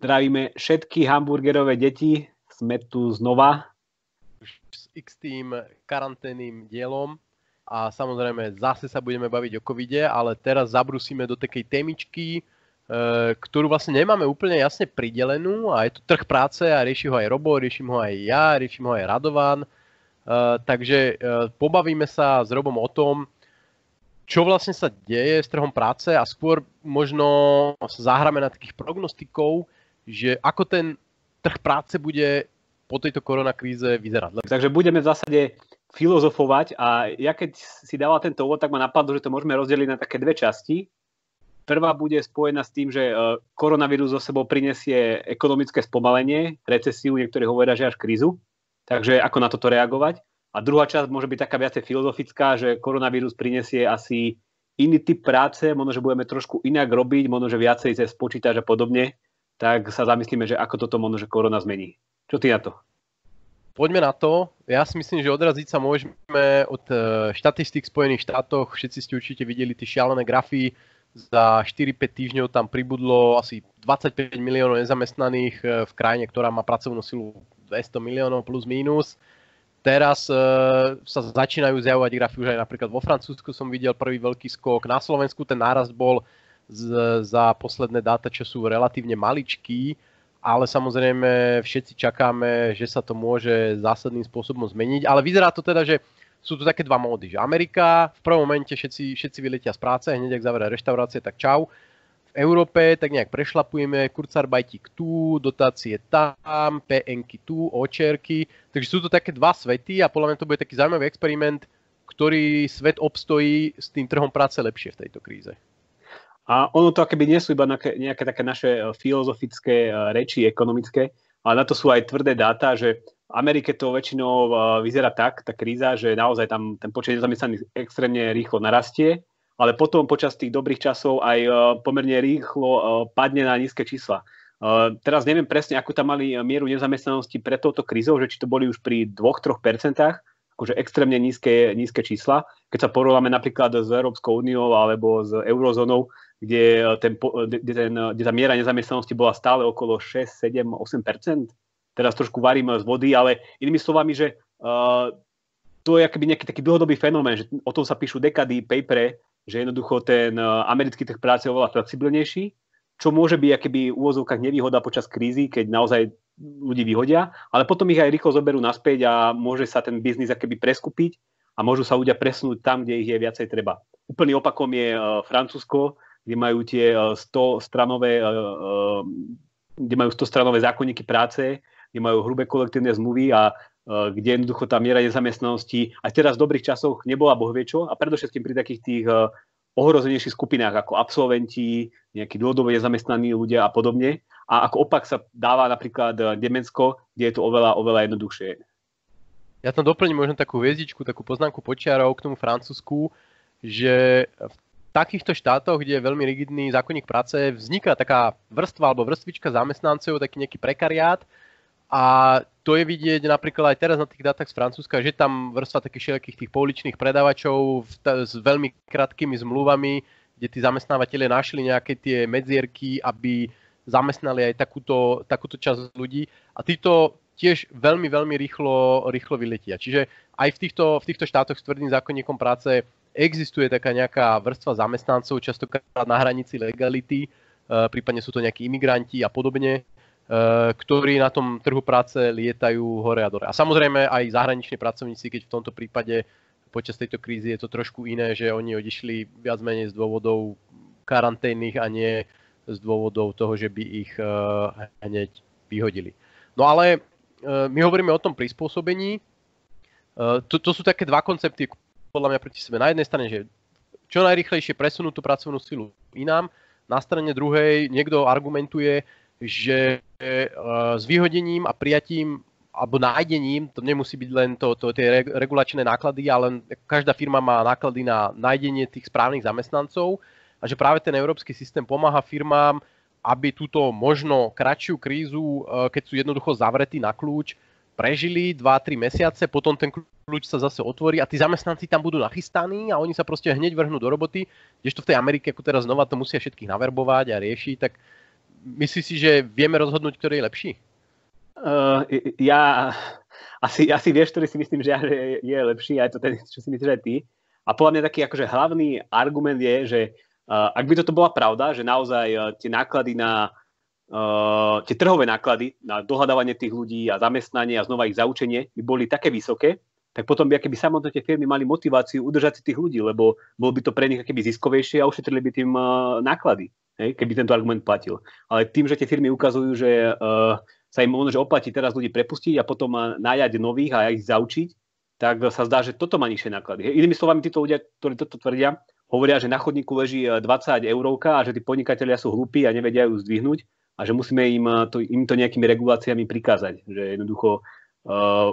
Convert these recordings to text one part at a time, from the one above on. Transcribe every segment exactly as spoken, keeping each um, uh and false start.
Zdravíme všetky hamburgerové deti. Sme tu znova. S X-team karanténnym dielom. A samozrejme, zase sa budeme baviť o covide, ale teraz zabrusíme do takej témičky, ktorú vlastne nemáme úplne jasne pridelenú. A je to trh práce a rieši ho aj Robo, riešim ho aj ja, riešim ho aj Radovan. Takže pobavíme sa s Robom o tom, čo vlastne sa deje s trhom práce a skôr možno sa zahráme na takých prognostikov, že ako ten trh práce bude po tejto koronakríze vyzerať. Takže budeme v zásade filozofovať a ja keď si dala tento úvod, tak ma napadlo, že to môžeme rozdeliť na také dve časti. Prvá bude spojená s tým, že koronavírus so sebou prinesie ekonomické spomalenie, recesiu, niektorí hovoria, že až krízu. Takže ako na toto reagovať. A druhá časť môže byť taká viacej filozofická, že koronavírus prinesie asi iný typ práce, možno, že budeme trošku inak robiť, možno, že viacej cez počítač a podobne. Tak sa zamyslíme, že ako toto možno, že korona zmení. Čo ty na to? Poďme na to. Ja si myslím, že odraziť sa môžeme od štatistík Spojených štátoch. Všetci ste určite videli tie šialené grafy. Za štyri päť týždňov tam pribudlo asi dvadsaťpäť miliónov nezamestnaných v krajine, ktorá má pracovnú silu dvesto miliónov plus mínus. Teraz e, sa začínajú zjavovať grafy už aj napríklad vo Francúzsku som videl prvý veľký skok. Na Slovensku ten nárast bol z, za posledné dáta, čo sú relatívne maličký, ale samozrejme všetci čakáme, že sa to môže zásadným spôsobom zmeniť. Ale vyzerá to teda, že sú tu také dva módy. Že Amerika, v prvom momente všetci, všetci vyletia z práce, hneď ak zavria reštaurácie, tak čau. V Európe tak nejak prešlapujeme, Kurzarbeitik tu, dotácie tam, pé enky tu, očerky. Takže sú to také dva svety a podľa mňa to bude taký zaujímavý experiment, ktorý svet obstojí s tým trhom práce lepšie v tejto kríze. A ono to akoby nie sú iba nejaké také naše filozofické reči ekonomické, ale na to sú aj tvrdé dáta, že v Amerike to väčšinou vyzerá tak, tá kríza, že naozaj tam ten počet nezamestnaných extrémne rýchlo narastie. Ale potom počas tých dobrých časov aj uh, pomerne rýchlo uh, padne na nízke čísla. Uh, teraz neviem presne, ako tam mali mieru nezamestnanosti pred touto krízou, že či to boli už pri dve až tri percentá, akože extrémne nízke, nízke čísla. Keď sa porovnáme napríklad s Európskou úniou alebo s eurozónou, kde, ten, kde, ten, kde tá miera nezamestnanosti bola stále okolo šesť sedem osem percent. Teraz trošku varím z vody, ale inými slovami, že uh, to je akoby nejaký taký dlhodobý fenomén, že o tom sa píšu dekady, papere, že jednoducho ten americký trh práce je oveľa flexibilnejší, čo môže byť akoby v úvozovkách nevýhoda počas krízy, keď naozaj ľudí vyhodia, ale potom ich aj rýchlo zoberú naspäť a môže sa ten biznis akoby preskúpiť a môžu sa ľudia presunúť tam, kde ich je viacej treba. Úplný opakom je Francúzsko, kde majú tie sto stranové, kde majú sto stranové zákonníky práce, kde majú hrubé kolektívne zmluvy a kde jednoducho tá miera nezamestnanosti aj teraz v dobrých časoch nebola bohviečo a predovšetkým pri takých tých ohrozenejších skupinách ako absolventi, nejakí dlhodobo nezamestnaní ľudia a podobne. A ako opak sa dáva napríklad Nemecko, kde je to oveľa, oveľa jednoduchšie. Ja tam doplním možno takú hviezdičku, takú poznámku počiarov k tomu Francúzsku, že v takýchto štátoch, kde je veľmi rigidný zákonník práce, vzniká taká vrstva alebo vrstvička zamestnancov, taký nejaký prekariát. A to je vidieť napríklad aj teraz na tých dátach z Francúzska, že tam vrstva takých všelijakých tých pouličných predavačov t- s veľmi krátkými zmluvami, kde tí zamestnávateľe našli nejaké tie medzierky, aby zamestnali aj takúto, takúto časť ľudí. A títo tiež veľmi, veľmi rýchlo, rýchlo vyletia. Čiže aj v týchto, v týchto štátoch s tvrdým zákonníkom práce existuje taká nejaká vrstva zamestnancov, častokrát na hranici legality, prípadne sú to nejakí imigranti a podobne, ktorí na tom trhu práce lietajú hore a dole. A samozrejme aj zahraniční pracovníci, keď v tomto prípade počas tejto krízy je to trošku iné, že oni odišli viac menej z dôvodov karanténnych a nie z dôvodov toho, že by ich hneď vyhodili. No ale my hovoríme o tom prispôsobení. To, to sú také dva koncepty, podľa mňa proti sebe. Na jednej strane, že čo najrýchlejšie presunú tú pracovnú silu inám, na strane druhej niekto argumentuje, že s vyhodením a prijatím alebo nájdením, to nemusí byť len to, to, tie regulačné náklady, ale každá firma má náklady na nájdenie tých správnych zamestnancov a že práve ten európsky systém pomáha firmám, aby túto možno kratšiu krízu, keď sú jednoducho zavretí na kľúč, prežili dva tri mesiace, potom ten kľúč sa zase otvorí a tí zamestnanci tam budú nachystaní a oni sa proste hneď vrhnú do roboty, kdežto v tej Amerike, ako teraz znova to musia všetkých naverbovať a riešiť, tak myslíš si, že vieme rozhodnúť, ktorý je lepší? Uh, ja asi, asi vieš, ktorý si myslím, že je, je lepší, aj to ten, čo si myslíš aj ty. A podľa mňa taký akože hlavný argument je, že uh, ak by toto bola pravda, že naozaj uh, tie náklady na Uh, tie trhové náklady na dohľadávanie tých ľudí a zamestnanie a znova ich zaučenie by boli také vysoké, tak potom by akéby samotné tie firmy mali motiváciu udržať si tých ľudí, lebo bolo by to pre nich akéby ziskovejšie a ušetrili by tým uh, náklady, hej, keby tento argument platil. Ale tým, že tie firmy ukazujú, že uh, sa im možno, že oplatí teraz ľudí prepustiť a potom uh, nájať nových a ich zaučiť, tak uh, sa zdá, že toto má nižšie náklady. Hej. Inými slovami, títo ľudia, ktorí toto tvrdia, hovoria, že na chodníku leží dvadsať eurovka a že tí podnikatelia sú hlúpi a nevedia ju zdvihnúť. A že musíme im to, im to nejakými reguláciami prikázať. Že jednoducho uh,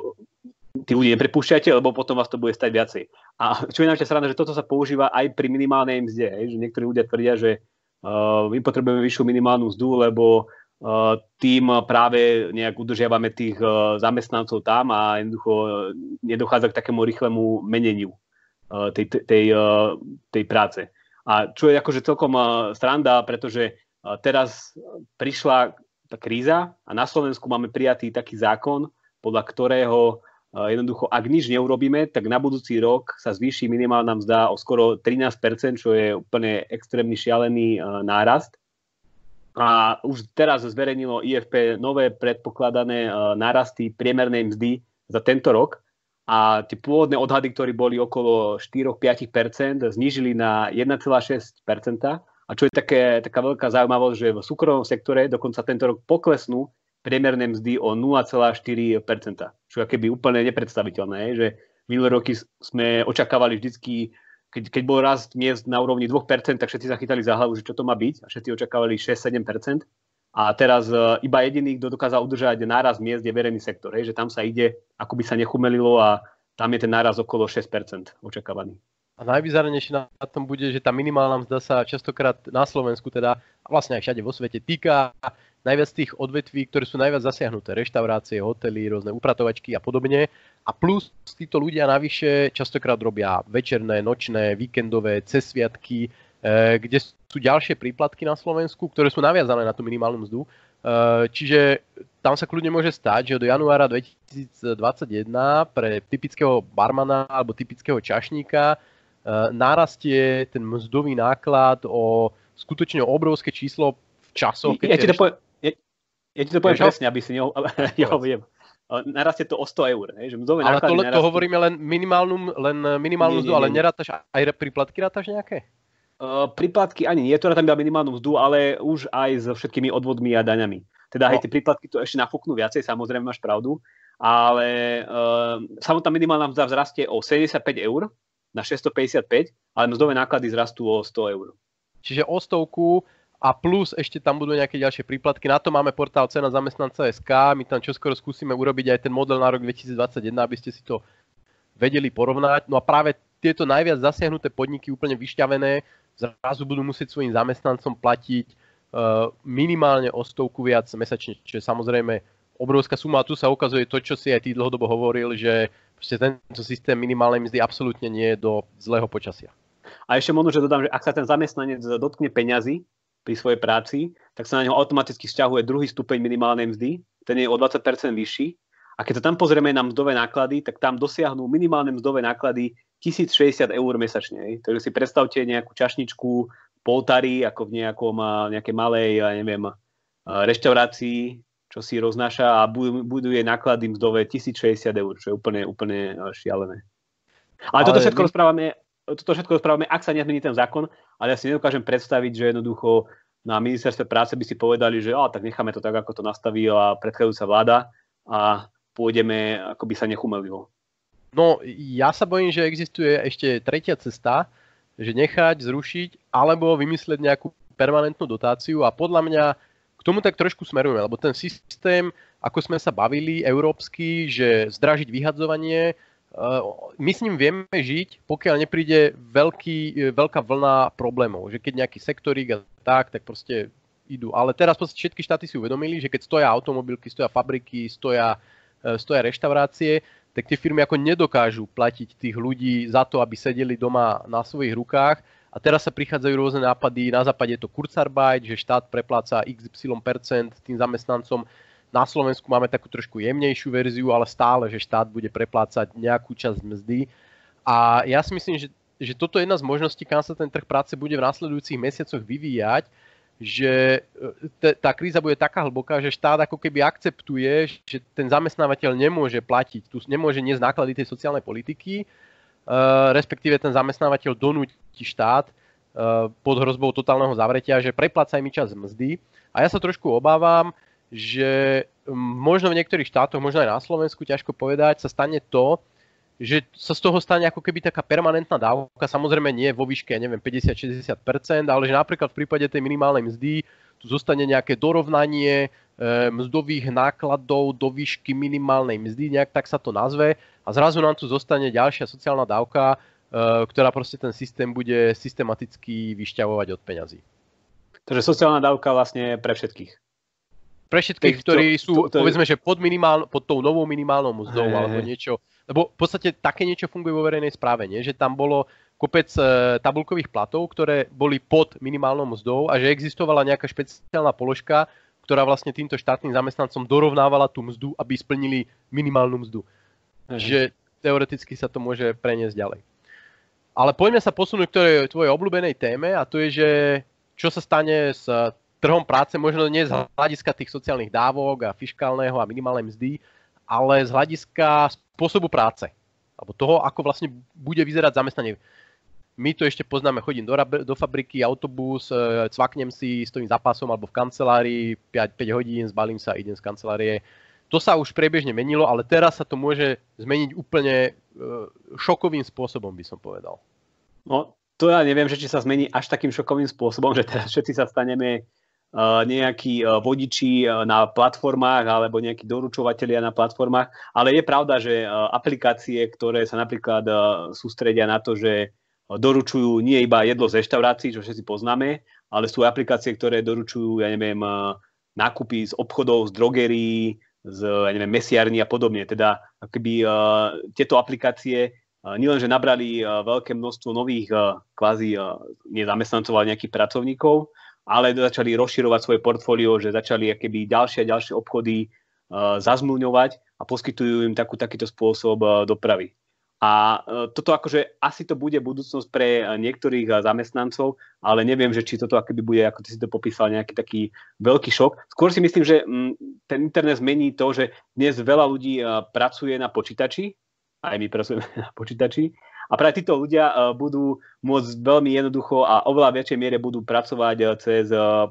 tí ľudí neprepúšťate, lebo potom vás to bude stať viacej. A čo je najväčšia sranda, že toto sa používa aj pri minimálnej mzde. Že niektorí ľudia tvrdia, že uh, my potrebujeme vyššiu minimálnu mzdu, lebo uh, tým práve nejak udržiavame tých uh, zamestnancov tam a jednoducho uh, nedochádza k takému rýchlemu meneniu uh, tej, tej, uh, tej práce. A čo je akože celkom uh, sranda, pretože teraz prišla tá kríza a na Slovensku máme prijatý taký zákon, podľa ktorého jednoducho, ak nič neurobíme, tak na budúci rok sa zvýši minimálna mzda o skoro trinásť percent, čo je úplne extrémny šialený nárast. A už teraz zverejnilo I F P nové predpokladané nárasty priemernej mzdy za tento rok a tie pôvodné odhady, ktoré boli okolo štyri až päť percent, znížili na jeden celá šesť percenta. A čo je také, taká veľká zaujímavosť, že v súkromnom sektore dokonca tento rok poklesnú priemerné mzdy o nula celá štyri percenta, čo je akéby úplne nepredstaviteľné, že minulé roky sme očakávali vždycky, keď, keď bol rast miest na úrovni dva percentá, tak všetci zachytali za hlavu, že čo to má byť, a všetci očakávali šesť až sedem percent. A teraz iba jediný, kto dokázal udržať nárast miest, je verejný sektor, že tam sa ide, akoby sa nechumelilo a tam je ten nárast okolo šesť percent očakávaný. A najvýznamnejšie na tom bude, že tá minimálna mzda sa častokrát na Slovensku teda, a vlastne aj všade vo svete, týka najviac tých odvetví, ktoré sú najviac zasiahnuté. Reštaurácie, hotely, rôzne upratovačky a podobne. A plus títo ľudia navyše častokrát robia večerné, nočné, víkendové, cez sviatky, kde sú ďalšie príplatky na Slovensku, ktoré sú naviazané na tú minimálnu mzdu. Čiže tam sa kľudne môže stať, že do januára dvetisícdvadsaťjeden pre typického barmana alebo typického čašníka narastie ten mzdový náklad o skutočne obrovské číslo v časoch, keď... Ja ti to poviem, ja, ja ti to poviem presne, aby si neho... Ja ho viem. Narastie to o sto eur. Že mzdové ale náklady to, narastie... to hovoríme len minimálnu, len minimálnu nie, mzdu, nie, ale nerátaš aj príplatky, rátaš nejaké? Uh, príplatky ani nie, to tam iba minimálnu mzdu, ale už aj so všetkými odvodmi a daňami. Teda no. Aj tie príplatky to ešte nafúknú viacej, samozrejme máš pravdu, ale uh, samotná minimálna mzda vzrastie o sedemdesiatpäť eur, na šesťstopäťdesiatpäť, ale mzdové náklady zrastú o sto eur. Čiže o stovku a plus ešte tam budú nejaké ďalšie príplatky. Na to máme portál Cena zamestnanca bodka es ká. My tam čoskoro skúsime urobiť aj ten model na rok dvetisícdvadsaťjeden, aby ste si to vedeli porovnať. No a práve tieto najviac zasiahnuté podniky úplne vyšťavené zrazu budú musieť svojim zamestnancom platiť uh, minimálne o stovku viac mesačne. Čiže samozrejme obrovská suma. A tu sa ukazuje to, čo si aj ty dlhodobo hovoril, že proste tento systém minimálnej mzdy absolútne nie je do zlého počasia. A ešte možno, že dodám, že ak sa ten zamestnanec dotkne peňazí pri svojej práci, tak sa na neho automaticky vzťahuje druhý stupeň minimálnej mzdy, ten je o dvadsať percent vyšší. A keď sa tam pozrieme na mzdové náklady, tak tam dosiahnu minimálne mzdové náklady tisícšesťdesiat eur mesačne. Takže si predstavte nejakú čašničku, poltary, ako v nejakom, nejakej malej, ja neviem, reštaurácii, čo si roznáša a buduje náklady mzdové tisícšesťdesiat eur, čo je úplne, úplne šialené. Ale, ale toto všetko my... rozprávame, toto všetko rozprávame, ak sa nezmení ten zákon, ale ja si nedokážem predstaviť, že jednoducho na ministerstve práce by si povedali, že á, tak necháme to tak, ako to nastavila predchádzajúca vláda a pôjdeme, ako by sa nechumelilo. No, ja sa bojím, že existuje ešte tretia cesta, že nechať, zrušiť, alebo vymyslieť nejakú permanentnú dotáciu a podľa mňa k tomu tak trošku smerujeme, lebo ten systém, ako sme sa bavili, európsky, že zdražiť vyhadzovanie, my s ním vieme žiť, pokiaľ nepríde veľký, veľká vlna problémov. Že keď nejaký sektorík a tak, tak proste idú. Ale teraz proste všetky štáty si uvedomili, že keď stoja automobilky, stoja fabriky, stoja stoja reštaurácie, tak tie firmy ako nedokážu platiť tých ľudí za to, aby sedeli doma na svojich rukách. A teraz sa prichádzajú rôzne nápady, na západe je to Kurzarbeit, že štát prepláca iks ypsilon percent tým zamestnancom. Na Slovensku máme takú trošku jemnejšiu verziu, ale stále, že štát bude preplácať nejakú časť mzdy. A ja si myslím, že, že toto je jedna z možností, kam sa ten trh práce bude v nasledujúcich mesiacoch vyvíjať, že t- tá kríza bude taká hlboká, že štát ako keby akceptuje, že ten zamestnávateľ nemôže platiť, tu nemôže niesť náklady tej sociálnej politiky, Uh, respektíve ten zamestnávateľ donúti štát uh, pod hrozbou totálneho zavretia, že preplácaj mi čas mzdy. A ja sa trošku obávam, že možno v niektorých štátoch, možno aj na Slovensku, ťažko povedať, sa stane to, že sa z toho stane ako keby taká permanentná dávka, samozrejme nie vo výške, neviem, päťdesiat až šesťdesiat percent, ale že napríklad v prípade tej minimálnej mzdy tu zostane nejaké dorovnanie uh, mzdových nákladov do výšky minimálnej mzdy, nejak tak sa to nazve. A zrazu nám tu zostane ďalšia sociálna dávka, ktorá proste ten systém bude systematicky vyšťavovať od peňazí. Takže sociálna dávka vlastne pre všetkých. Pre všetkých, Tých, ktorí to, sú, to, to, povedzme, že pod, minimál, pod tou novou minimálnou mzdou alebo niečo. Lebo v podstate také niečo funguje vo verejnej správe, nie? Že tam bolo kopec tabuľkových platov, ktoré boli pod minimálnou mzdou a že existovala nejaká špeciálna položka, ktorá vlastne týmto štátnym zamestnancom dorovnávala tú mzdu, aby splnili minimálnu mzdu. Že teoreticky sa to môže preniesť ďalej. Ale poďme sa posunúť k tvojej obľúbenej téme a to je, že čo sa stane s trhom práce, možno nie z hľadiska tých sociálnych dávok a fiškálneho a minimálnej mzdy, ale z hľadiska spôsobu práce, alebo toho, ako vlastne bude vyzerať zamestnanie. My to ešte poznáme, chodím do, do fabriky, autobus, cvaknem si, stojím za pásom alebo v kancelárii, päť hodín, zbalím sa, idem z kancelárie. To sa už priebežne menilo, ale teraz sa to môže zmeniť úplne šokovým spôsobom, by som povedal. No, to ja neviem, že či sa zmení až takým šokovým spôsobom, že teraz všetci sa staneme uh, nejakí uh, vodiči uh, na platformách alebo nejakí doručovatelia na platformách, ale je pravda, že uh, aplikácie, ktoré sa napríklad uh, sústredia na to, že uh, doručujú nie iba jedlo z reštaurácií, čo všetci poznáme, ale sú aplikácie, ktoré doručujú, ja neviem, uh, nákupy z obchodov, z drogerií, z ja neviem, mesiarní a podobne. Teda akoby uh, tieto aplikácie uh, nielenže nabrali uh, veľké množstvo nových uh, kvázi uh, nezamestnancov, ale nejakých pracovníkov, ale začali rozširovať svoje portfólio, že začali akoby ďalšie a ďalšie obchody uh, zazmluvňovať a poskytujú im takú, takýto spôsob uh, dopravy. A uh, toto akože asi to bude budúcnosť pre uh, niektorých uh, zamestnancov, ale neviem, že či toto akoby bude, ako ty si to popísal, nejaký taký veľký šok. Skôr si myslím, že um, ten internet zmení to, že dnes veľa ľudí uh, pracuje na počítači, aj my pracujeme na počítači, a práve títo ľudia uh, budú môcť veľmi jednoducho a oveľa väčšej miere budú pracovať uh, cez, uh,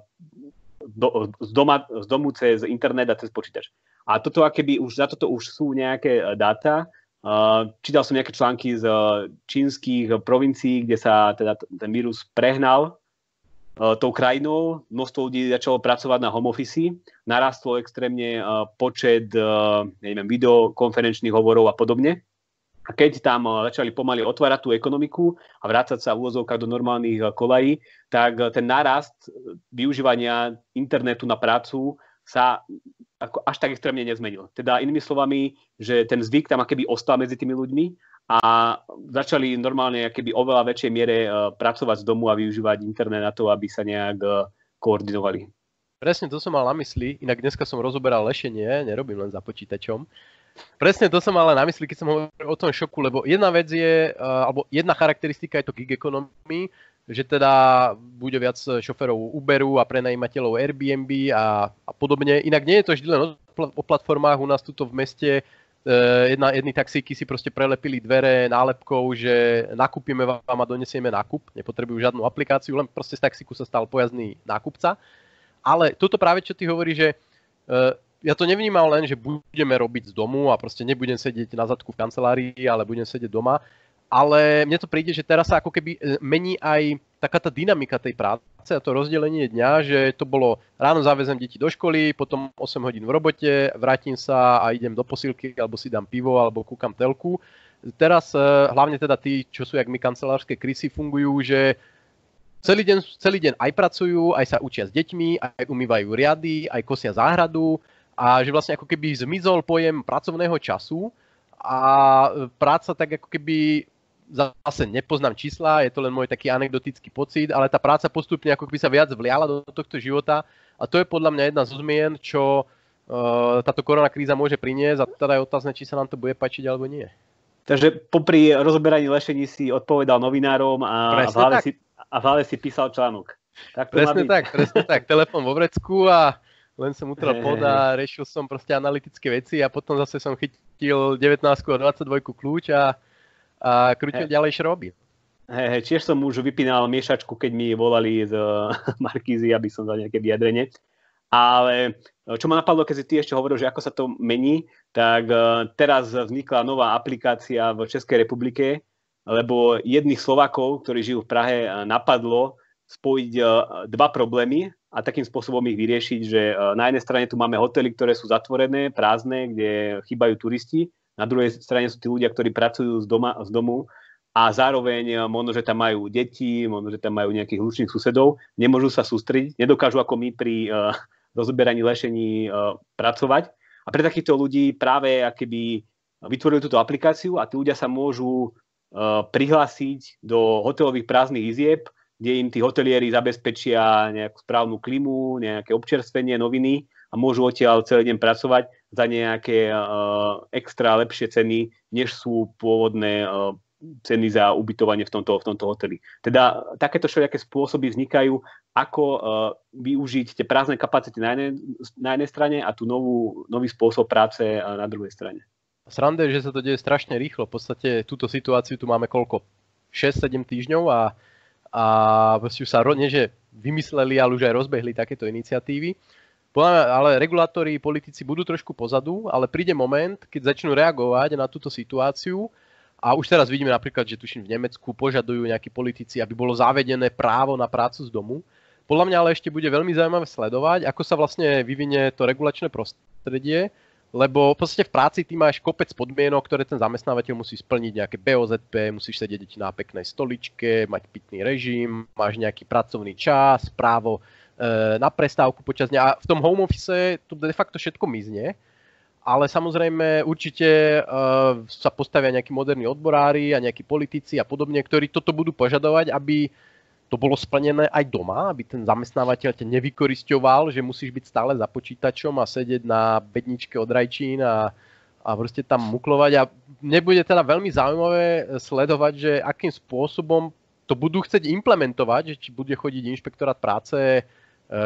do, z, doma, z domu cez internet a cez počítač. A toto akoby už, za toto už sú nejaké uh, dáta. Uh, čítal som nejaké články z uh, čínskych provincií, kde sa teda t- ten vírus prehnal uh, tou krajinou. Množstvo ľudí začalo pracovať na home office. Narastlo extrémne uh, počet uh, neviem, videokonferenčných hovorov a podobne. A keď tam uh, začali pomaly otvárať tú ekonomiku a vrácať sa v úvozovkách do normálnych uh, kolají, tak uh, ten nárast využívania internetu na prácu sa ako až tak extrémne nezmenil. Teda inými slovami, že ten zvyk tam akoby ostal medzi tými ľuďmi a začali normálne akoby oveľa väčšej miere pracovať z domu a využívať internet na to, aby sa nejak koordinovali. Presne to som mal na mysli, inak dneska som rozoberal lešenie, nerobím len za počítačom. Presne to som mal na mysli, keď som hovoril o tom šoku, lebo jedna vec je, alebo jedna charakteristika je to gig economy, že teda bude viac šoférov Uberu a prenajímateľov Airbnb a, a podobne. Inak nie je to vždy len o platformách. U nás tuto v meste jedna, jedni taxíky si proste prelepili dvere nálepkou, že nakúpime vám a donesieme nákup. Nepotrebujú žiadnu aplikáciu, len proste z taxíku sa stal pojazdný nákupca. Ale toto práve, čo ty hovorí, že ja to nevnímal len, že budeme robiť z domu a proste nebudem sedieť na zadku v kancelárii, ale budem sedieť doma. Ale mne to príde, že teraz sa ako keby mení aj taká tá dynamika tej práce a to rozdelenie dňa, že to bolo ráno zavezem deti do školy, potom osem hodín v robote, vrátim sa a idem do posilky, alebo si dám pivo, alebo kúkam telku. Teraz hlavne teda tí, čo sú jak my kancelárske krysy, fungujú, že celý deň, celý deň aj pracujú, aj sa učia s deťmi, aj umývajú riady, aj kosia záhradu. A že vlastne ako keby zmizol pojem pracovného času a práca tak ako keby, zase nepoznám čísla, je to len môj taký anekdotický pocit, ale tá práca postupne ako keby sa viac vliala do tohto života a to je podľa mňa jedna zo zmien, čo uh, táto korona kríza môže priniesť a teda je otázne, či sa nám to bude páčiť alebo nie. Takže popri rozoberaní lešení si odpovedal novinárom a v hlave si, si písal článok. Tak to presne tak, presne tak. Telefón vo vrecku a len som utral pod a riešil som proste analytické veci a potom zase som chytil devätnásť a dvadsaťdva kľúč a, a krútil hey. ďalej šroby. Hey, hey, tiež som už vypínal miešačku, keď mi volali z uh, Markýzy, aby som dal nejaké vyjadrenie. Ale čo ma napadlo, keď si ty ešte hovoril, že ako sa to mení, tak teraz vznikla nová aplikácia v Českej republike, lebo jedných Slovákov, ktorí žijú v Prahe, napadlo spojiť dva problémy a takým spôsobom ich vyriešiť, že na jednej strane tu máme hotely, ktoré sú zatvorené, prázdne, kde chýbajú turisti, na druhej strane sú tí ľudia, ktorí pracujú z, doma, z domu a zároveň možno, že tam majú deti, možno, že tam majú nejakých hlučných susedov, nemôžu sa sústrediť, nedokážu ako my pri rozoberaní lešení uh, pracovať. A pre takýchto ľudí práve akoby vytvorili túto aplikáciu a tí ľudia sa môžu uh, prihlásiť do hotelových prázdnych izieb, kde im tí hotelieri zabezpečia nejakú správnu klimu, nejaké občerstvenie, noviny a môžu odtiaľ celý deň pracovať za nejaké uh, extra lepšie ceny, než sú pôvodné uh, ceny za ubytovanie v tomto, v tomto hoteli. Teda takéto všelijaké spôsoby vznikajú, ako uh, využiť tie prázdne kapacity na jednej, na jednej strane a tú novú, nový spôsob práce na druhej strane. Sranda je, že sa to deje strašne rýchlo. V podstate túto situáciu tu máme koľko? šesť sedem týždňov a, a vlastne sa rodne, že vymysleli, ale už aj rozbehli takéto iniciatívy. Ale regulátori, politici budú trošku pozadu, ale príde moment, keď začnú reagovať na túto situáciu. A už teraz vidíme napríklad, že tuším v Nemecku požadujú nejakí politici, aby bolo zavedené právo na prácu z domu. Podľa mňa ale ešte bude veľmi zaujímavé sledovať, ako sa vlastne vyvinie to regulačné prostredie, lebo v podstate v práci ty máš kopec podmienok, ktoré ten zamestnávateľ musí splniť, nejaké bé ó zet pé, musíš sedieť na peknej stoličke, mať pitný režim, máš nejaký pracovný čas, právo e, na prestávku počas dňa. A v tom home office to de facto všetko mizne. Ale samozrejme určite uh, sa postavia nejakí moderní odborári a nejakí politici a podobne, ktorí toto budú požadovať, aby to bolo splnené aj doma, aby ten zamestnávateľ ťa nevykorisťoval, že musíš byť stále za počítačom a sedieť na bedničke od rajčín a, a proste tam muklovať. A mne bude teda veľmi zaujímavé sledovať, že akým spôsobom to budú chcieť implementovať, že či bude chodiť inšpektorát práce uh,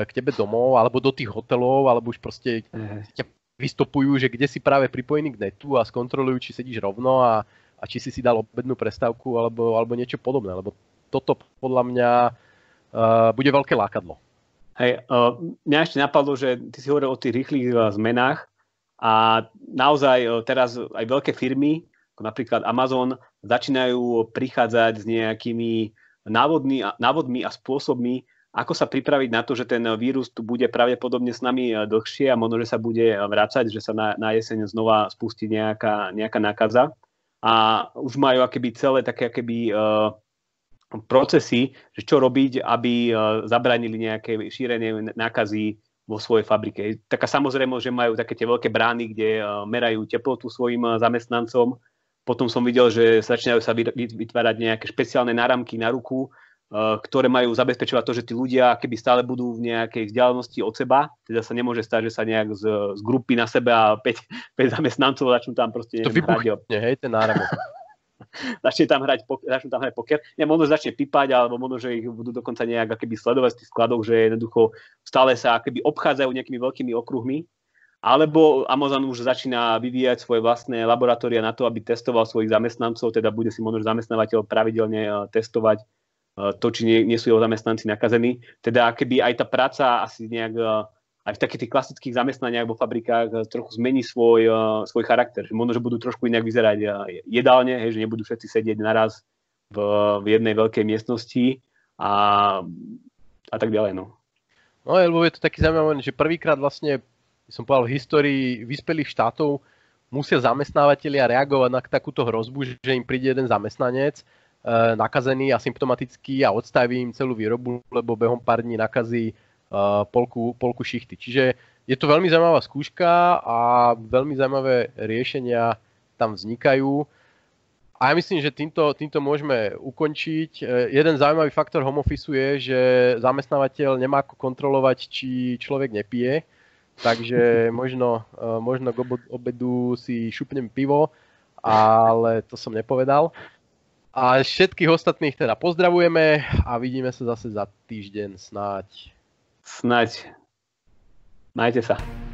k tebe domov, alebo do tých hotelov, alebo už proste ťa vystupujú, že kde si práve pripojený k netu a skontrolujú, či sedíš rovno a, a či si si dal obednú prestávku alebo, alebo niečo podobné, lebo toto podľa mňa uh, bude veľké lákadlo. Hej, uh, mňa ešte napadlo, že ty si hovoril o tých rýchlych uh, zmenách a naozaj uh, teraz aj veľké firmy, ako napríklad Amazon, začínajú prichádzať s nejakými návodmi a, návodmi a spôsobmi, ako sa pripraviť na to, že ten vírus tu bude pravdepodobne s nami dlhšie a možno, že sa bude vrácať, že sa na, na jeseň znova spustí nejaká, nejaká nákaza. A už majú akéby celé také akéby, uh, procesy, že čo robiť, aby uh, zabránili nejaké šírenie nákazy vo svojej fabrike. Taká samozrejmosť, že majú také tie veľké brány, kde uh, merajú teplotu svojim uh, zamestnancom. Potom som videl, že začínajú sa vytvárať nejaké špeciálne náramky na ruku, ktoré majú zabezpečovať to, že tí ľudia keby stále budú v nejakej vzdialenosti od seba, teda sa nemôže stať, že sa nejak z, z grupy na sebe a päť zamestnancov začnú tam proste hrať. Hej, ten náramok. Začne tam hrať, začnú tam hrať poker. Nie, možno začne pipať, alebo možno, že ich budú dokonca nejak keby sledovať z tých skladov, že jednoducho stále sa keby obchádzajú nejakými veľkými okruhmi. Alebo Amazon už začína vyvíjať svoje vlastné laboratória na to, aby testoval svojich zamestnancov, teda bude si možno zamestnávateľ pravidelne testovať to, či nie, nie sú jeho zamestnanci nakazení. Teda keby aj tá práca asi nejak aj v takých tých klasických zamestnaniach vo fabrikách trochu zmení svoj, svoj charakter. Že možno, že budú trošku inak vyzerať jedálne, hej, že nebudú všetci sedieť naraz v, v jednej veľkej miestnosti a, a tak ďalej. No, no lebo je to taký zaujímavé, že prvýkrát vlastne, som povedal, v histórii vyspelých štátov musia zamestnávateľia reagovať na takúto hrozbu, že im príde jeden zamestnanec nakazený, asymptomatický a odstaví im celú výrobu, lebo behom pár dní nakazí uh, polku, polku šichty. Čiže je je to veľmi zaujímavá skúška a veľmi zaujímavé riešenia tam vznikajú. A ja myslím, že týmto, týmto môžeme ukončiť. Jeden zaujímavý faktor home office je, že zamestnávateľ nemá ako kontrolovať, či človek nepije. Takže možno, možno k obedu si šupnem pivo, ale to som nepovedal. A všetkých ostatných teda pozdravujeme a vidíme sa zase za týždeň snáď. Snáď. Majte sa.